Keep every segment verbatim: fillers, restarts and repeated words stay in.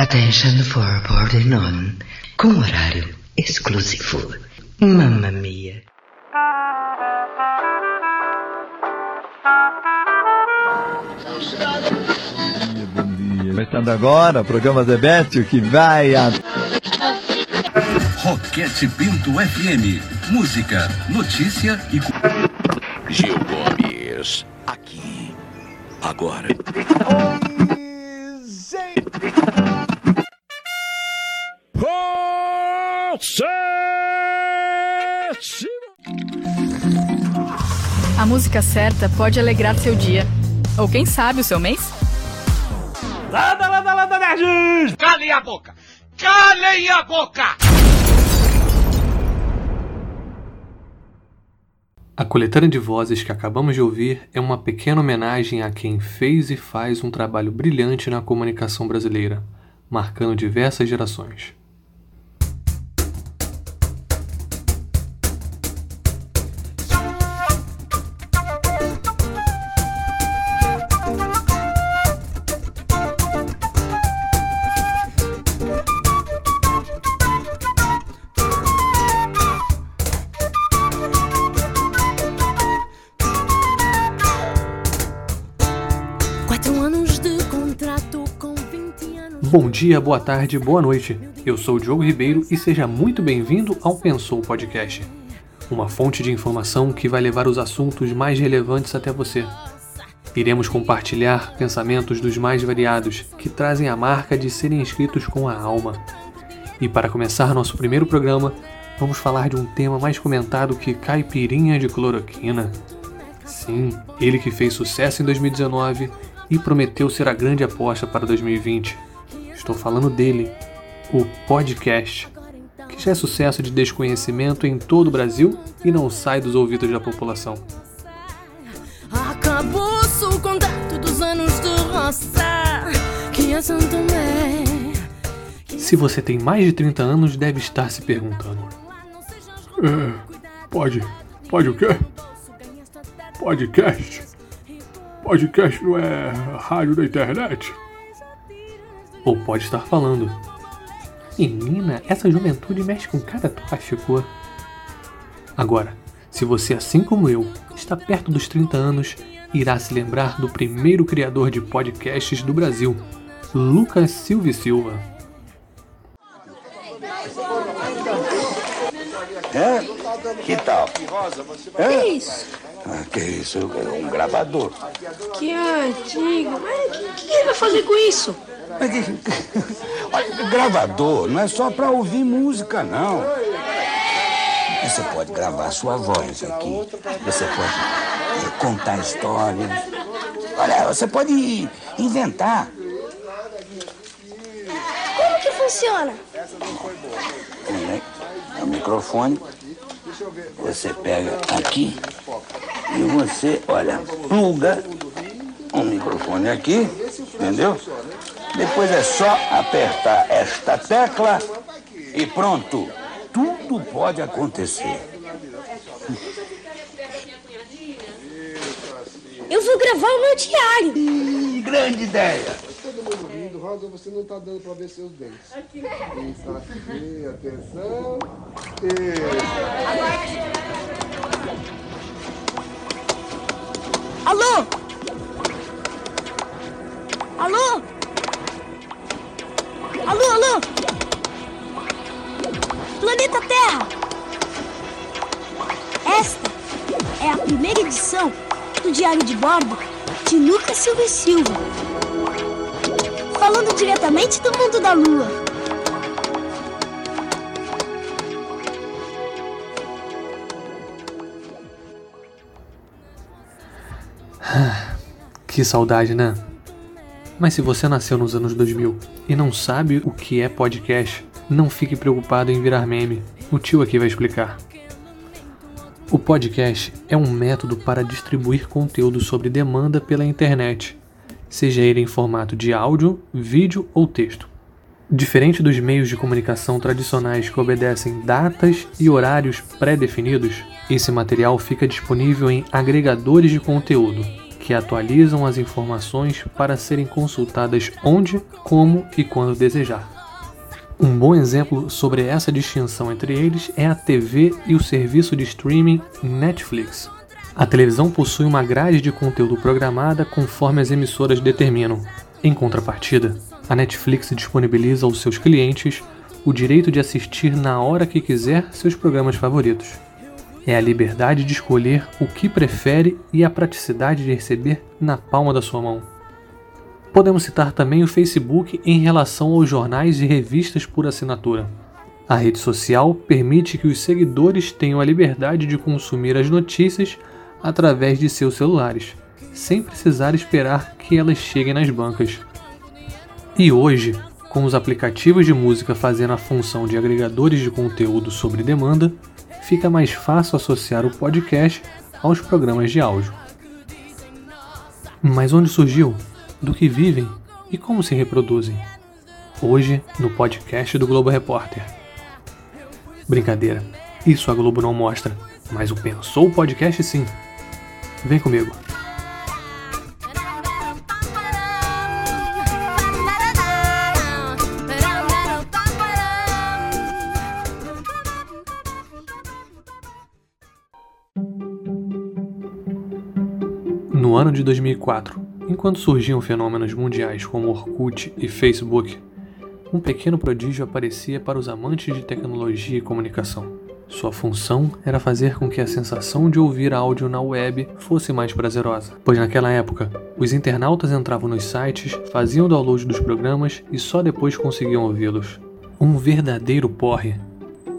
Attention for boarding on, com horário exclusivo. Mamma mia. Bom dia. Começando agora o programa Zebetio que vai a... Roquete Pinto F M. Música, notícia e... Gil Gomes, aqui, agora. A música certa pode alegrar seu dia, ou quem sabe o seu mês? Landa, landa, landa, nerds! Calem a boca! Calem a boca! A coletânea de vozes que acabamos de ouvir é uma pequena homenagem a quem fez e faz um trabalho brilhante na comunicação brasileira, marcando diversas gerações. Bom dia, boa tarde, boa noite. Eu sou o Diogo Ribeiro e seja muito bem-vindo ao Pensou Podcast, uma fonte de informação que vai levar os assuntos mais relevantes até você. Iremos compartilhar pensamentos dos mais variados, que trazem a marca de serem escritos com a alma. E para começar nosso primeiro programa, vamos falar de um tema mais comentado que caipirinha de cloroquina. Sim, ele que fez sucesso em dois mil e dezenove e prometeu ser a grande aposta para dois mil e vinte. Estou falando dele, o podcast, que já é sucesso de desconhecimento em todo o Brasil e não sai dos ouvidos da população. Acabou-se o contato dos anos do roça, que eu também. Se você tem mais de trinta anos, deve estar se perguntando. É, pode, pode o quê? Podcast? Podcast não é rádio da internet? Ou pode estar falando. Menina, essa juventude mexe com cada plástico. Agora, se você, assim como eu, está perto dos trinta anos, irá se lembrar do primeiro criador de podcasts do Brasil, Lucas Silva Silva. Hã? Que tal? Hã? Que isso? Ah, que isso? Um gravador. Que antigo. Mas o que, que ele vai fazer com isso? Olha, gravador não é só pra ouvir música, não. Você pode gravar sua voz aqui. Você pode contar histórias. Olha, você pode inventar. Como que funciona? É o microfone. Você pega aqui e você, olha, pluga um microfone aqui, entendeu? Depois é só apertar esta tecla e pronto. Tudo pode acontecer. Eu vou gravar o meu diário. Hum, grande ideia. Todo mundo rindo, Rosa, você não tá dando pra ver seus dentes. Isso aqui, atenção. Isso. Alô? Alô? Alô, alô! Planeta Terra! Esta é a primeira edição do Diário de Bordo de Lucas Silva Silva, falando diretamente do mundo da Lua. Que saudade, né? Mas se você nasceu nos anos dois mil e não sabe o que é podcast, não fique preocupado em virar meme. O tio aqui vai explicar. O podcast é um método para distribuir conteúdo sobre demanda pela internet, seja ele em formato de áudio, vídeo ou texto. Diferente dos meios de comunicação tradicionais que obedecem datas e horários pré-definidos, esse material fica disponível em agregadores de conteúdo, que atualizam as informações para serem consultadas onde, como e quando desejar. Um bom exemplo sobre essa distinção entre eles é a T V e o serviço de streaming Netflix. A televisão possui uma grade de conteúdo programada conforme as emissoras determinam. Em contrapartida, a Netflix disponibiliza aos seus clientes o direito de assistir na hora que quiser seus programas favoritos. É a liberdade de escolher o que prefere e a praticidade de receber na palma da sua mão. Podemos citar também o Facebook em relação aos jornais e revistas por assinatura. A rede social permite que os seguidores tenham a liberdade de consumir as notícias através de seus celulares, sem precisar esperar que elas cheguem nas bancas. E hoje, com os aplicativos de música fazendo a função de agregadores de conteúdo sobre demanda, fica mais fácil associar o podcast aos programas de áudio. Mas onde surgiu? Do que vivem e como se reproduzem. Hoje, no podcast do Globo Repórter. Brincadeira, isso a Globo não mostra, mas o Pensou Podcast sim. Vem comigo. No ano de dois mil e quatro, enquanto surgiam fenômenos mundiais como Orkut e Facebook, um pequeno prodígio aparecia para os amantes de tecnologia e comunicação. Sua função era fazer com que a sensação de ouvir áudio na web fosse mais prazerosa, pois naquela época, os internautas entravam nos sites, faziam download dos programas e só depois conseguiam ouvi-los. Um verdadeiro porre.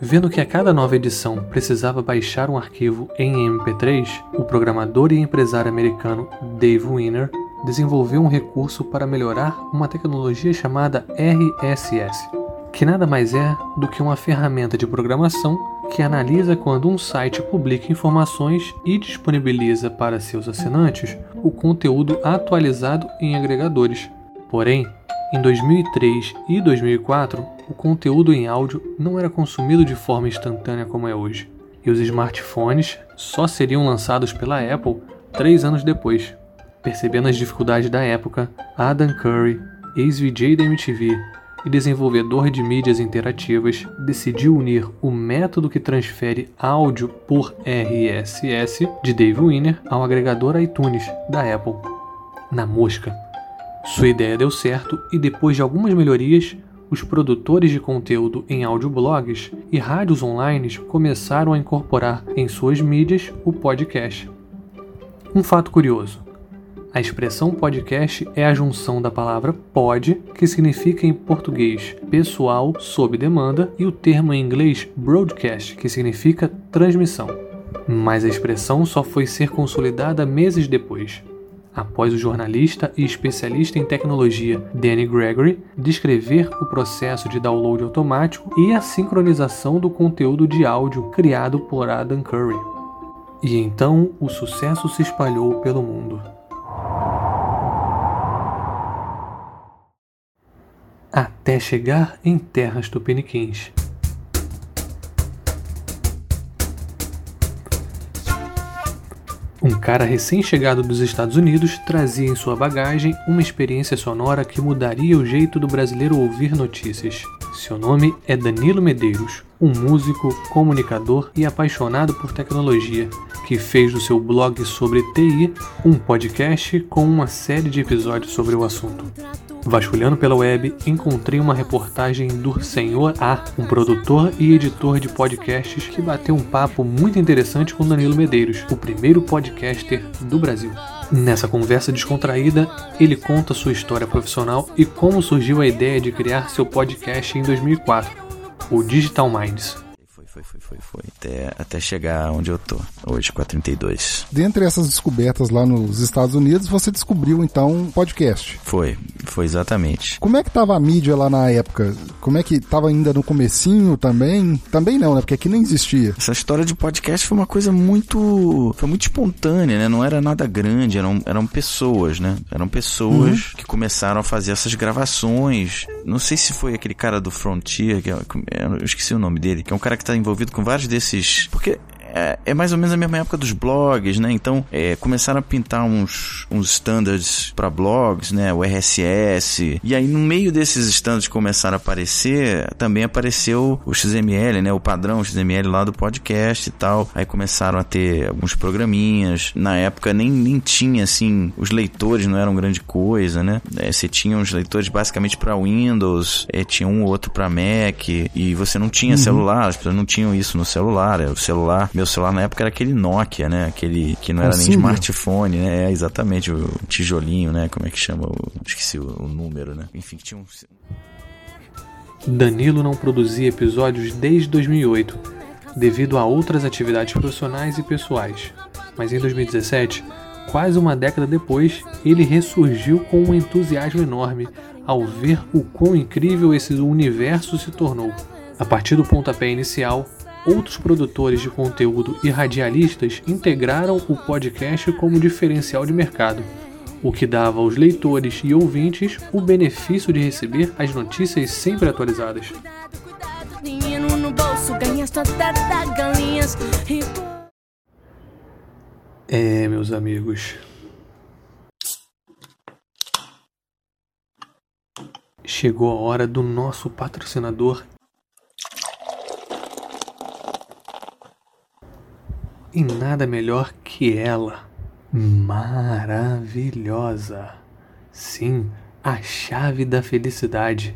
Vendo que a cada nova edição precisava baixar um arquivo em M P três, o programador e empresário americano Dave Winner desenvolveu um recurso para melhorar uma tecnologia chamada R S S, que nada mais é do que uma ferramenta de programação que analisa quando um site publica informações e disponibiliza para seus assinantes o conteúdo atualizado em agregadores. Porém, em dois mil e três e dois mil e quatro, o conteúdo em áudio não era consumido de forma instantânea como é hoje, e os smartphones só seriam lançados pela Apple três anos depois. Percebendo as dificuldades da época, Adam Curry, ex-V J da M T V e desenvolvedor de mídias interativas, decidiu unir o método que transfere áudio por R S S de Dave Winner ao agregador iTunes da Apple. Na mosca. Sua ideia deu certo e depois de algumas melhorias, os produtores de conteúdo em audioblogs e rádios online começaram a incorporar em suas mídias o podcast. Um fato curioso. A expressão podcast é a junção da palavra pod, que significa em português pessoal sob demanda, e o termo em inglês broadcast, que significa transmissão. Mas a expressão só foi ser consolidada meses depois, após o jornalista e especialista em tecnologia Danny Gregory descrever o processo de download automático e a sincronização do conteúdo de áudio criado por Adam Curry. E então o sucesso se espalhou pelo mundo. Até chegar em terras tupiniquins. Um cara recém-chegado dos Estados Unidos trazia em sua bagagem uma experiência sonora que mudaria o jeito do brasileiro ouvir notícias. Seu nome é Danilo Medeiros, um músico, comunicador e apaixonado por tecnologia, que fez do seu blog sobre T I um podcast com uma série de episódios sobre o assunto. Vasculhando pela web, encontrei uma reportagem do Senhor A, um produtor e editor de podcasts que bateu um papo muito interessante com Danilo Medeiros, o primeiro podcaster do Brasil. Nessa conversa descontraída, ele conta sua história profissional e como surgiu a ideia de criar seu podcast em dois mil e quatro, o Digital Minds. Foi, foi, foi, foi. Até, até chegar onde eu tô, hoje, com a trinta e dois. Dentre essas descobertas lá nos Estados Unidos, você descobriu, então, um podcast. Foi, foi exatamente. Como é que tava a mídia lá na época? Como é que tava ainda no comecinho também? Também não, né? Porque aqui nem existia. Essa história de podcast foi uma coisa muito... Foi muito espontânea, né? Não era nada grande, eram, eram pessoas, né? Eram pessoas uhum. que começaram a fazer essas gravações. Não sei se foi aquele cara do Frontier, que eu esqueci o nome dele, que é um cara que tá envolvido com vários desses... Porque... é, é mais ou menos a mesma época dos blogs, né? Então, é, começaram a pintar uns, uns standards para blogs, né? O R S S. E aí, no meio desses standards que começaram a aparecer, também apareceu o X M L, né? O padrão X M L lá do podcast e tal. Aí começaram a ter alguns programinhas. Na época, nem, nem tinha, assim, os leitores não eram grande coisa, né? É, você tinha uns leitores basicamente para Windows, é, tinha um ou outro para Mac, e você não tinha uhum. celular, as pessoas não tinham isso no celular. O celular, meu celular na época era aquele Nokia, né? Aquele que não era Consiga. nem smartphone, né? É, exatamente, o tijolinho, né? Como é que chama? O, esqueci o, o número, né? Enfim, que tinha um... Danilo não produzia episódios desde dois mil e oito, devido a outras atividades profissionais e pessoais. Mas em dois mil e dezessete, quase uma década depois, ele ressurgiu com um entusiasmo enorme ao ver o quão incrível esse universo se tornou. A partir do pontapé inicial, outros produtores de conteúdo e radialistas integraram o podcast como diferencial de mercado, o que dava aos leitores e ouvintes o benefício de receber as notícias sempre atualizadas. É, meus amigos. Chegou a hora do nosso patrocinador. E nada melhor que ela. Maravilhosa. Sim, a chave da felicidade.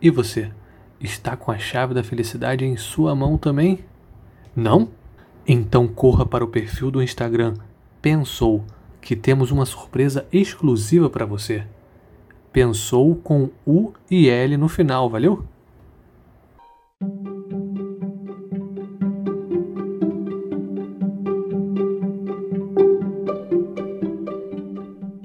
E você, está com a chave da felicidade em sua mão também? Não? Então corra para o perfil do Instagram Pensou, que temos uma surpresa exclusiva para você. Pensou com U e L no final, valeu?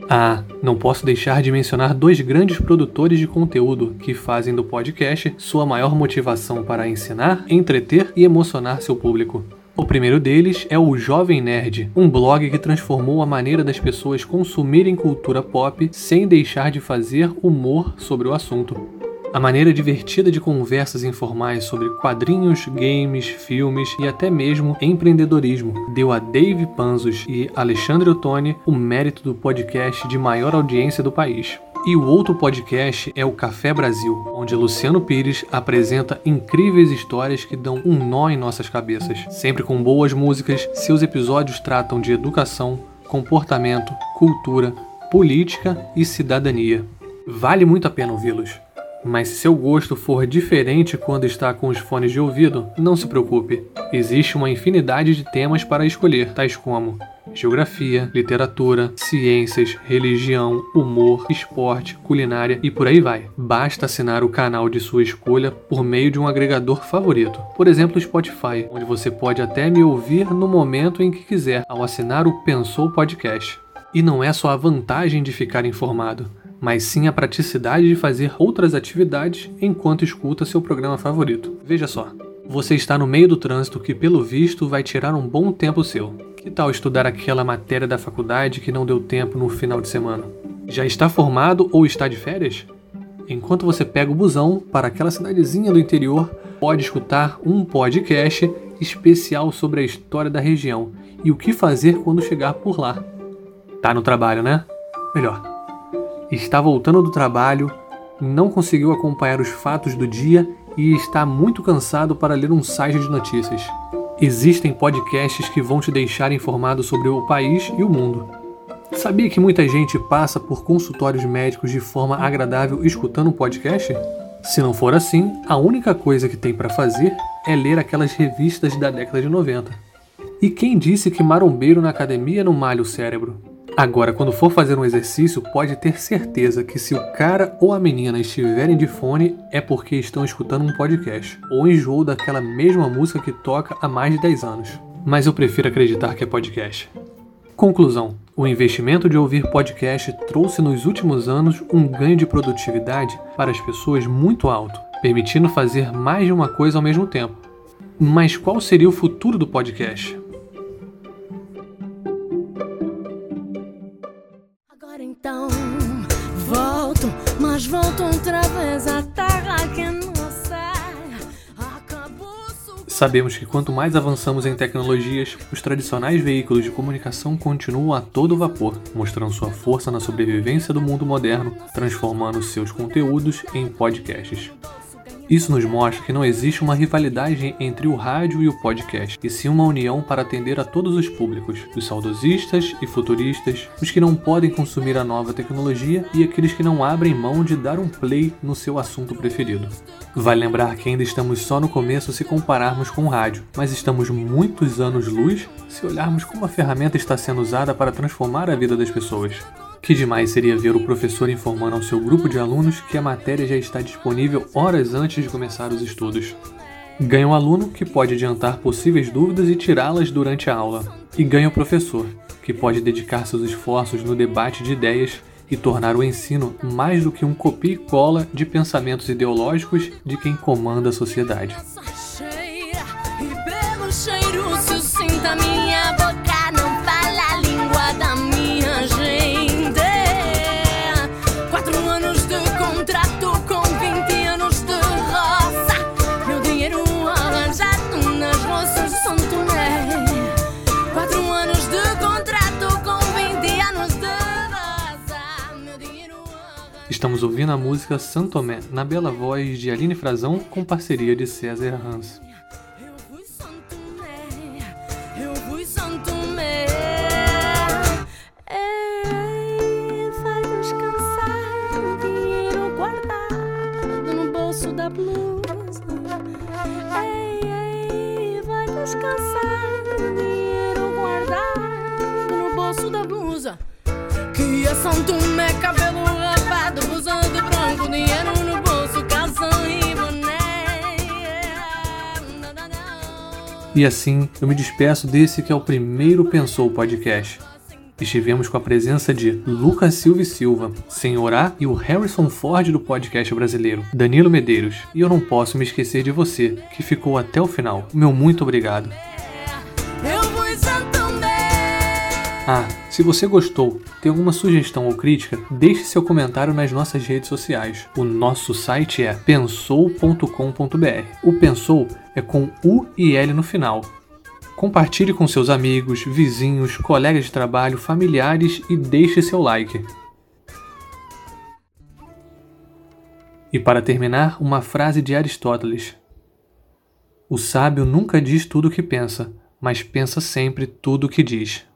Ah, não posso deixar de mencionar dois grandes produtores de conteúdo que fazem do podcast sua maior motivação para ensinar, entreter e emocionar seu público. O primeiro deles é o Jovem Nerd, um blog que transformou a maneira das pessoas consumirem cultura pop sem deixar de fazer humor sobre o assunto. A maneira divertida de conversas informais sobre quadrinhos, games, filmes e até mesmo empreendedorismo deu a Dave Panzos e Alexandre Ottoni o mérito do podcast de maior audiência do país. E o outro podcast é o Café Brasil, onde Luciano Pires apresenta incríveis histórias que dão um nó em nossas cabeças. Sempre com boas músicas, seus episódios tratam de educação, comportamento, cultura, política e cidadania. Vale muito a pena ouvi-los. Mas se seu gosto for diferente quando está com os fones de ouvido, não se preocupe. Existe uma infinidade de temas para escolher, tais como geografia, literatura, ciências, religião, humor, esporte, culinária e por aí vai. Basta assinar o canal de sua escolha por meio de um agregador favorito. Por exemplo, o Spotify, onde você pode até me ouvir no momento em que quiser, ao assinar o Pensou Podcast. E não é só a vantagem de ficar informado, mas sim a praticidade de fazer outras atividades enquanto escuta seu programa favorito. Veja só, você está no meio do trânsito que, pelo visto, vai tirar um bom tempo seu. Que tal estudar aquela matéria da faculdade que não deu tempo no final de semana? Já está formado ou está de férias? Enquanto você pega o busão para aquela cidadezinha do interior, pode escutar um podcast especial sobre a história da região e o que fazer quando chegar por lá. Tá no trabalho, né? Melhor. Está voltando do trabalho, não conseguiu acompanhar os fatos do dia e está muito cansado para ler um site de notícias. Existem podcasts que vão te deixar informado sobre o país e o mundo. Sabia que muita gente passa por consultórios médicos de forma agradável escutando um podcast? Se não for assim, a única coisa que tem para fazer é ler aquelas revistas da década de noventa. E quem disse que marombeiro na academia não malha o cérebro? Agora, quando for fazer um exercício, pode ter certeza que se o cara ou a menina estiverem de fone, é porque estão escutando um podcast, ou enjoo daquela mesma música que toca há mais de dez anos. Mas eu prefiro acreditar que é podcast. Conclusão: o investimento de ouvir podcast trouxe nos últimos anos um ganho de produtividade para as pessoas muito alto, permitindo fazer mais de uma coisa ao mesmo tempo. Mas qual seria o futuro do podcast? Então, voltam, mas voltam outra vez à terra que não sai. Acabou. Sabemos que quanto mais avançamos em tecnologias, os tradicionais veículos de comunicação continuam a todo vapor, mostrando sua força na sobrevivência do mundo moderno, transformando seus conteúdos em podcasts. Isso nos mostra que não existe uma rivalidade entre o rádio e o podcast, e sim uma união para atender a todos os públicos, os saudosistas e futuristas, os que não podem consumir a nova tecnologia e aqueles que não abrem mão de dar um play no seu assunto preferido. Vale lembrar que ainda estamos só no começo se compararmos com o rádio, mas estamos muitos anos-luz se olharmos como a ferramenta está sendo usada para transformar a vida das pessoas. Que demais seria ver o professor informando ao seu grupo de alunos que a matéria já está disponível horas antes de começar os estudos. Ganha o aluno, que pode adiantar possíveis dúvidas e tirá-las durante a aula. E ganha o professor, que pode dedicar seus esforços no debate de ideias e tornar o ensino mais do que um copia e cola de pensamentos ideológicos de quem comanda a sociedade. Estamos ouvindo a música Santomé, na bela voz de Aline Frazão, com parceria de César Hans. E assim, eu me despeço desse que é o primeiro Pensou Podcast. Estivemos com a presença de Lucas Silva Silva, Senhor A e o Harrison Ford do podcast brasileiro, Danilo Medeiros. E eu não posso me esquecer de você, que ficou até o final. Meu muito obrigado. Ah, se você gostou, tem alguma sugestão ou crítica, deixe seu comentário nas nossas redes sociais. O nosso site é pensou ponto com ponto b r. O Pensou é com U e L no final. Compartilhe com seus amigos, vizinhos, colegas de trabalho, familiares e deixe seu like. E para terminar, uma frase de Aristóteles. O sábio nunca diz tudo o que pensa, mas pensa sempre tudo o que diz.